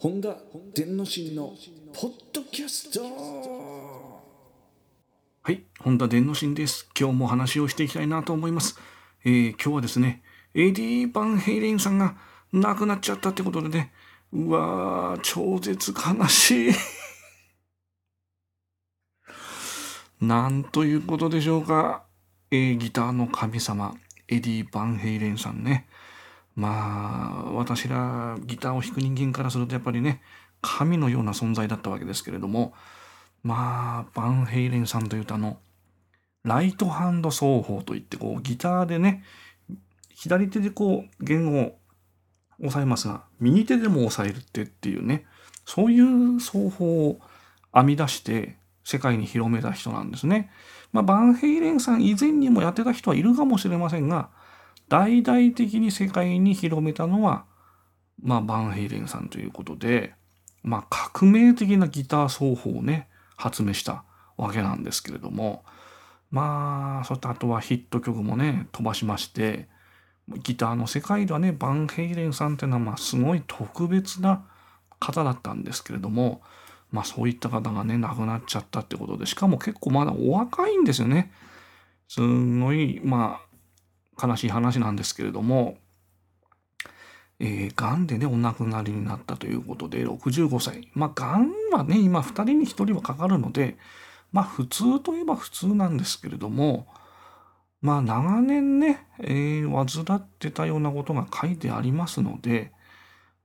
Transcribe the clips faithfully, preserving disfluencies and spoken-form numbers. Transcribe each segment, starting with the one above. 本田伝之進のポッドキャスト。はい、本田伝之進です。今日も話をしていきたいなと思います。えー、今日はですね、エディ・バンヘイレンさんが亡くなっちゃったってことでね、うわー超絶悲しいなんということでしょうか。えー、ギターの神様エディ・バンヘイレンさんね、まあ私らギターを弾く人間からするとやっぱりね、神のような存在だったわけですけれども、まあバンヘイレンさんというとあのライトハンド奏法といって、こうギターでね左手でこう弦を押さえますが右手でも押さえるってっていうね、そういう奏法を編み出して世界に広めた人なんですね。まあバンヘイレンさん以前にもやってた人はいるかもしれませんが、大々的に世界に広めたのは、まあ、バンヘイレンさんということで、まあ、革命的なギター奏法をね発明したわけなんですけれども、まあそしてあとはヒット曲もね飛ばしまして、ギターの世界ではねバンヘイレンさんっていうのはまあすごい特別な方だったんですけれども、まあそういった方がね亡くなっちゃったってことで、しかも結構まだお若いんですよね。すごいまあ悲しい話なんですけれども、えー、癌でねお亡くなりになったということでろくじゅうごさい。まあ癌はね今ふたりにひとりはかかるので、まあ普通といえば普通なんですけれども、まあ長年ね、えー、患ってたようなことが書いてありますので、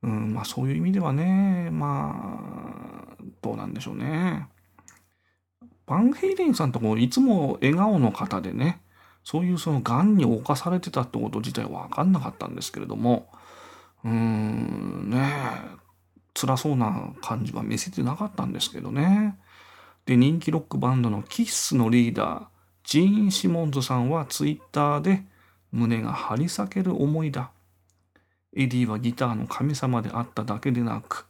うん、まあそういう意味ではね、まあどうなんでしょうね。バンヘイレンさんとこいつも笑顔の方でね、そういうその癌に侵されてたってこと自体は分かんなかったんですけれども、うーんねえ辛そうな感じは見せてなかったんですけどね。で人気ロックバンドのキッスのリーダージーン・シモンズさんはツイッターで胸が張り裂ける思いだ。エディはギターの神様であっただけでなく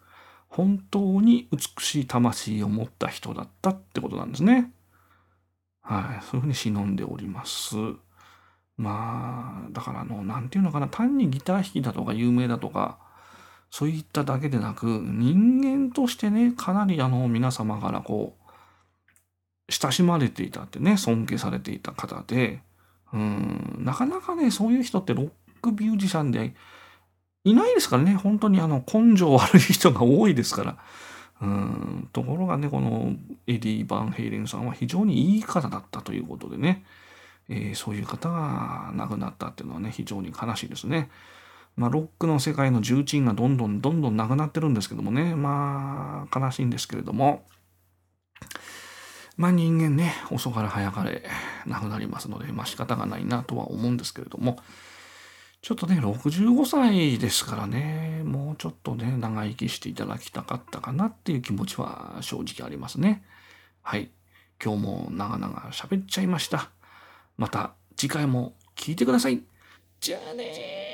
本当に美しい魂を持った人だったってことなんですね。はい、そういうふうに忍んでおります。まあだからあのなんていうのかな、単にギター弾きだとか有名だとかそういっただけでなく、人間としてねかなりあの皆様からこう親しまれていたってね、尊敬されていた方で、うーんなかなかねそういう人ってロックミュージシャンでいないですからね。本当にあの根性悪い人が多いですから。うーんところがねこのエディ・バンヘイレンさんは非常にいい方だったということでね、えー、そういう方が亡くなったっていうのはね非常に悲しいですね。まあロックの世界の重鎮がどんどんどんどんなくなってるんですけどもね、まあ悲しいんですけれども、まあ人間ね遅かれ早かれ亡くなりますので、まあ仕方がないなとは思うんですけれども、ちょっとねろくじゅうごさいですからね、もうちょっとね長生きしていただきたかったかなっていう気持ちは正直ありますね。はい、今日も長々喋っちゃいました。また次回も聞いてください。じゃあねー。